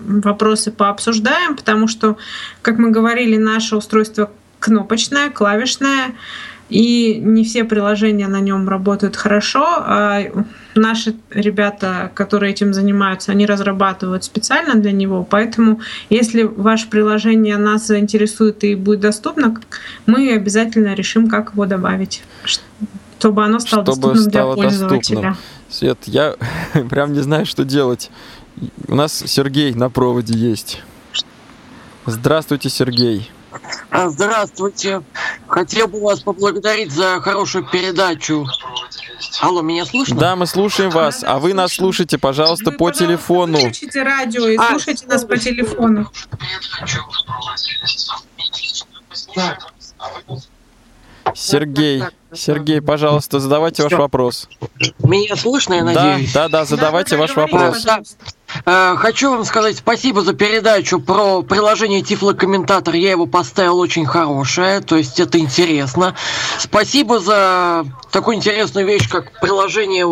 вопросы пообсуждаем, потому что, как мы говорили, наше устройство кнопочное, клавишное, и не все приложения на нем работают хорошо. А наши ребята, которые этим занимаются, они разрабатывают специально для него, поэтому если ваше приложение нас заинтересует и будет доступно, мы обязательно решим, как его добавить, чтобы оно стало доступным для пользователя. Свет, я прям не знаю, что делать. У нас Сергей на проводе есть. Здравствуйте, Сергей. Здравствуйте. Хотел бы вас поблагодарить за хорошую передачу. Алло, меня слышно? Да, мы слушаем вас. А вы нас слушайте, пожалуйста, по телефону. Включите радио и слушайте нас по телефону. Сергей, пожалуйста, задавайте ваш вопрос. Меня слышно, я надеюсь? Да, задавайте ваш вопрос. Хочу вам сказать спасибо за передачу про приложение Тифлокомментарий. Я его поставил, очень хорошее, то есть это интересно. Спасибо за такую интересную вещь, как приложение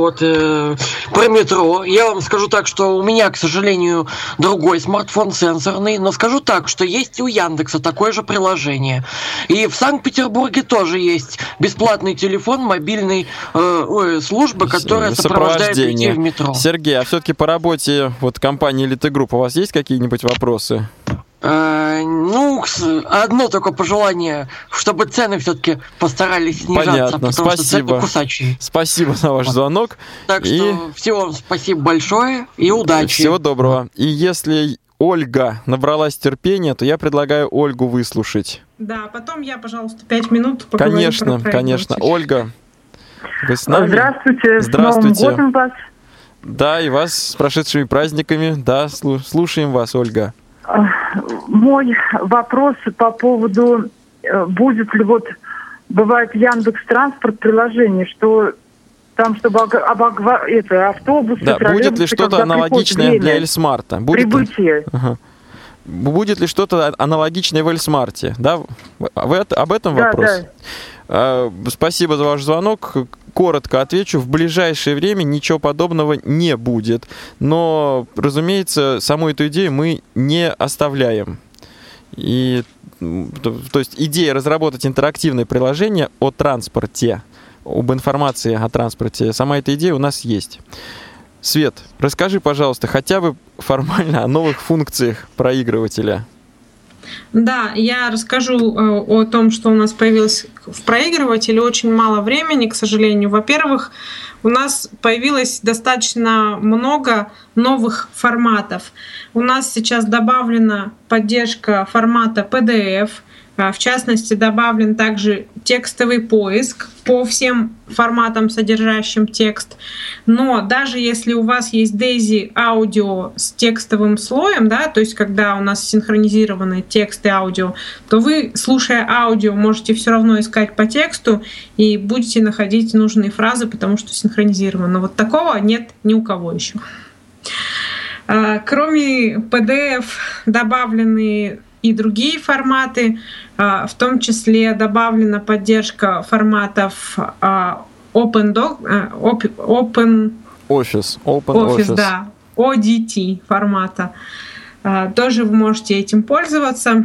про метро. Я вам скажу так, что у меня, к сожалению, другой смартфон сенсорный, но скажу так, что есть и у Яндекса такое же приложение. И в Санкт-Петербурге тоже есть бесплатный телефон мобильной службы, которая сопровождает людей в метро. Сергей, а все-таки по работе компании Elita Group у вас есть какие-нибудь вопросы? Одно только пожелание, чтобы цены все-таки постарались снижаться. Понятно, спасибо. Спасибо за ваш звонок. Так что всего вам спасибо большое и удачи. Всего доброго. И если Ольга набралась терпения, то я предлагаю Ольгу выслушать. Да, потом я, пожалуйста, 5 минут поговорю. Конечно. Ольга, вы с нами? Здравствуйте. С Новым годом вас. Да, и вас с прошедшими праздниками. Да, слушаем вас, Ольга. Мой вопрос по поводу, будет ли бывает Яндекс.Транспорт приложение, что там, чтобы автобусы, да, троллейбусы... Будет ли что-то аналогичное для ЭльСмарта? Прибытие. Ага. Будет ли что-то аналогичное в ЭльСмарте? Да? Об этом вопрос? Да. Спасибо за ваш звонок. Коротко отвечу, в ближайшее время ничего подобного не будет. Но, разумеется, саму эту идею мы не оставляем. И, то есть идея разработать интерактивное приложение о транспорте, об информации о транспорте, сама эта идея у нас есть. Свет, расскажи, пожалуйста, хотя бы формально о новых функциях проигрывателя. Да, я расскажу о том, что у нас появилось в проигрывателе. Очень мало времени, к сожалению. Во-первых, у нас появилось достаточно много новых форматов. У нас сейчас добавлена поддержка формата PDF. В частности, добавлен также текстовый поиск по всем форматам, содержащим текст. Но даже если у вас есть DAISY аудио с текстовым слоем, да, то есть когда у нас синхронизированы текст и аудио, то вы, слушая аудио, можете все равно искать по тексту и будете находить нужные фразы, потому что синхронизировано. Вот такого нет ни у кого еще. Кроме PDF добавлены и другие форматы, в том числе добавлена поддержка форматов Open Office. Да, ODT формата. Тоже вы можете этим пользоваться.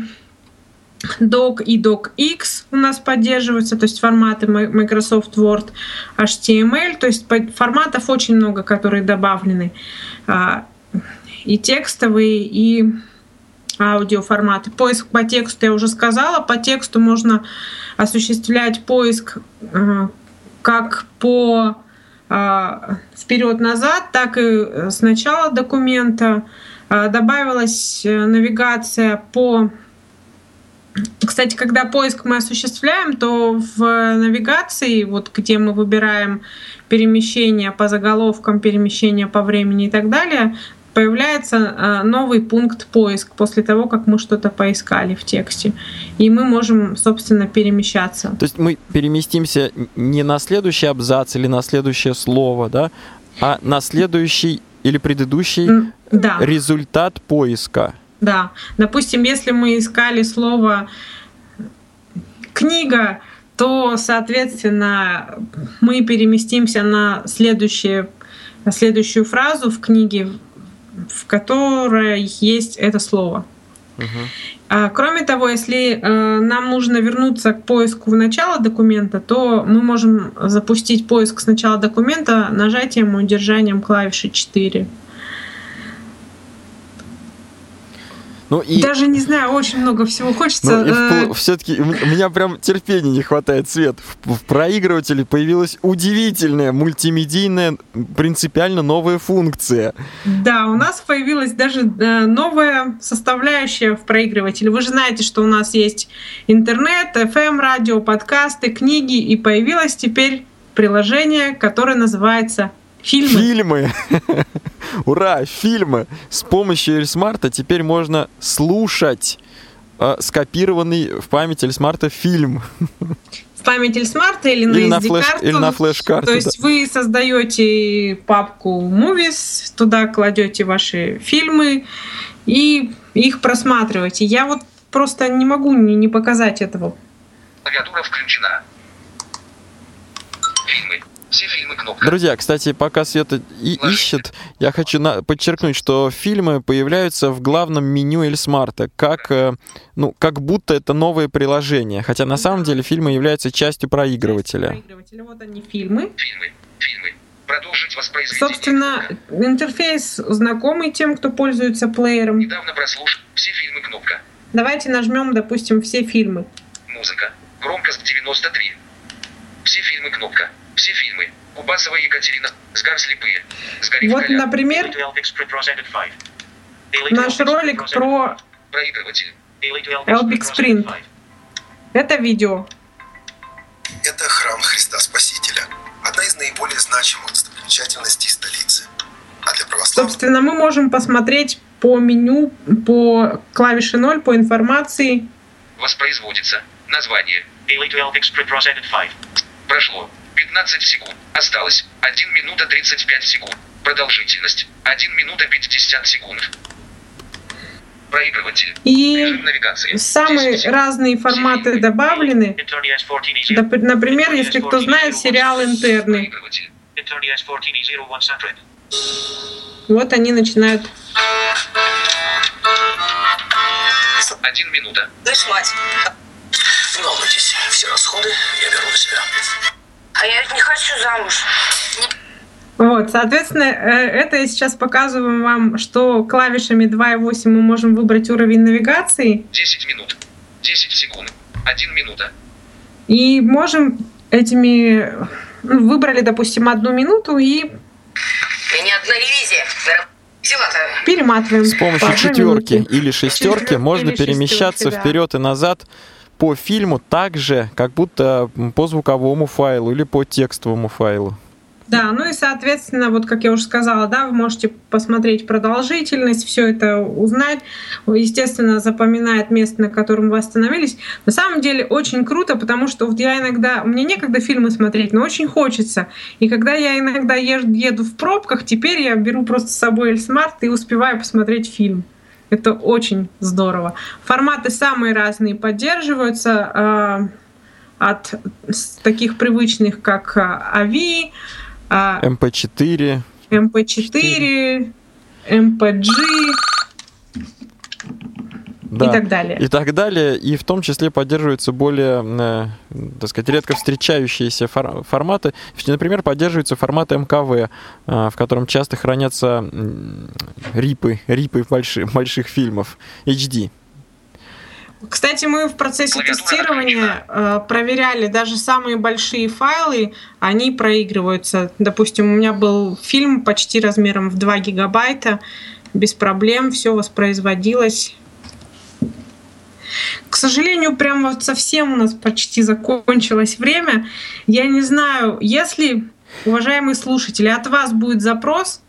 Doc и DocX у нас поддерживаются, то есть форматы Microsoft Word, HTML, то есть форматов очень много, которые добавлены. И текстовые, и аудиоформаты. Поиск по тексту я уже сказала. По тексту можно осуществлять поиск как по вперед-назад, так и с начала документа. Добавилась навигация по... Кстати, когда поиск мы осуществляем, то в навигации, где мы выбираем перемещение по заголовкам, перемещение по времени и так далее, появляется новый пункт поиск после того, как мы что-то поискали в тексте. И мы можем, собственно, перемещаться. То есть мы переместимся не на следующий абзац или на следующее слово, да, а на следующий или предыдущий результат поиска. Да. Допустим, если мы искали слово «книга», то, соответственно, мы переместимся на следующую фразу в книге, в которой есть это слово. Кроме того, если нам нужно вернуться к поиску в начало документа, то мы можем запустить поиск с начала документа нажатием и удержанием клавиши 4. Даже не знаю, очень много всего хочется. Все-таки у меня прям терпения не хватает, Свет. В проигрывателе появилась удивительная мультимедийная, принципиально новая функция. Да, у нас появилась даже новая составляющая в проигрывателе. Вы же знаете, что у нас есть интернет, FM, радио, подкасты, книги, и появилось теперь приложение, которое называется «Фильмы». Ура, фильмы! С помощью ЭльСмарта теперь можно слушать скопированный в память ЭльСмарта фильм. В память ЭльСмарта или на SD-карту. Или на флеш-карту. То есть вы создаете папку Movies, туда кладете ваши фильмы и их просматриваете. Я вот просто не могу не показать этого. Клавиатура включена. Фильмы. Все фильмы кнопка. Друзья, кстати, пока Света ищет, я хочу подчеркнуть, что фильмы появляются в главном меню ЭльСмарта, как будто это новые приложения, хотя на самом деле фильмы являются частью проигрывателя. Вот они, фильмы. Фильмы. Продолжить воспроизведение. Собственно, интерфейс знакомый тем, кто пользуется плеером. Недавно прослушал. Все фильмы кнопка. Давайте нажмем, допустим, все фильмы. Музыка. Громкость 93. Все фильмы кнопка. Все фильмы. Кубасова Екатерина. Сгар слепые. Сгорев вот, Коля. Например, наш ролик про проигрыватель. Elpix Print. Это видео. Это храм Христа Спасителя. Одна из наиболее значимых достопримечательностей столицы. А для православных... Собственно, мы можем посмотреть по меню, по клавише 0, по информации. Воспроизводится. Название. Прошло. 15 секунд. Осталось 1 минута 35 секунд. Продолжительность 1 минута 50 секунд. Проигрыватель. И самые разные форматы добавлены. Например, если кто знает, сериал «Интерны». Вот они начинают. 1 минута. Дошлась. Волнуйтесь, все расходы я беру на себя. А я ведь не хочу замуж. Вот, соответственно, это я сейчас показываю вам, что клавишами 2 и 8 мы можем выбрать уровень навигации. 10 минут, 10 секунд, 1 минута. И можем этими... Выбрали, допустим, 1 минуту и... И не одна ревизия. Перематываем. С помощью четверки или шестерки можно перемещаться вперед и назад по фильму так же, как будто по звуковому файлу или по текстовому файлу. Да, ну и, соответственно, вот как я уже сказала, да, вы можете посмотреть продолжительность, все это узнать. Естественно, запоминает место, на котором вы остановились. На самом деле очень круто, потому что вот я иногда... Мне некогда фильмы смотреть, но очень хочется. И когда я иногда еду в пробках, теперь я беру просто с собой ЭльСмарт и успеваю посмотреть фильм. Это очень здорово. Форматы самые разные поддерживаются, от таких привычных, как AVI, MP4, MPG и так далее. И так далее. И в том числе поддерживаются более, так сказать, редко встречающиеся форматы. Например, поддерживаются форматы МКВ, в котором часто хранятся рипы больших фильмов HD. Кстати, мы в процессе тестирования проверяли даже самые большие файлы, они проигрываются. Допустим, у меня был фильм почти размером в 2 гигабайта, без проблем, все воспроизводилось. К сожалению, прям вот совсем у нас почти закончилось время. Я не знаю, если, уважаемые слушатели, от вас будет запрос,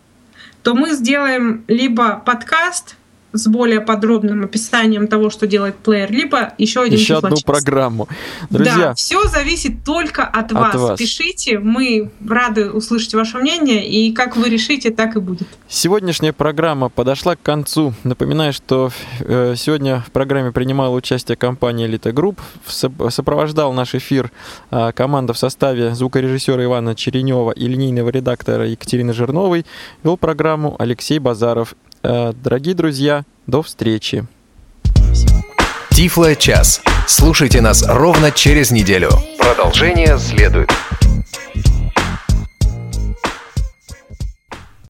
то мы сделаем либо подкаст с более подробным описанием того, что делает плеер, либо еще одну программу. Друзья, да, все зависит только от вас. Пишите, мы рады услышать ваше мнение, и как вы решите, так и будет. Сегодняшняя программа подошла к концу. Напоминаю, что сегодня в программе принимала участие компания Elita Group, сопровождал наш эфир команда в составе звукорежиссера Ивана Черенева и линейного редактора Екатерины Жирновой, вел программу Алексей Базаров. Дорогие друзья, до встречи. Тифлочас. Слушайте нас ровно через неделю. Продолжение следует.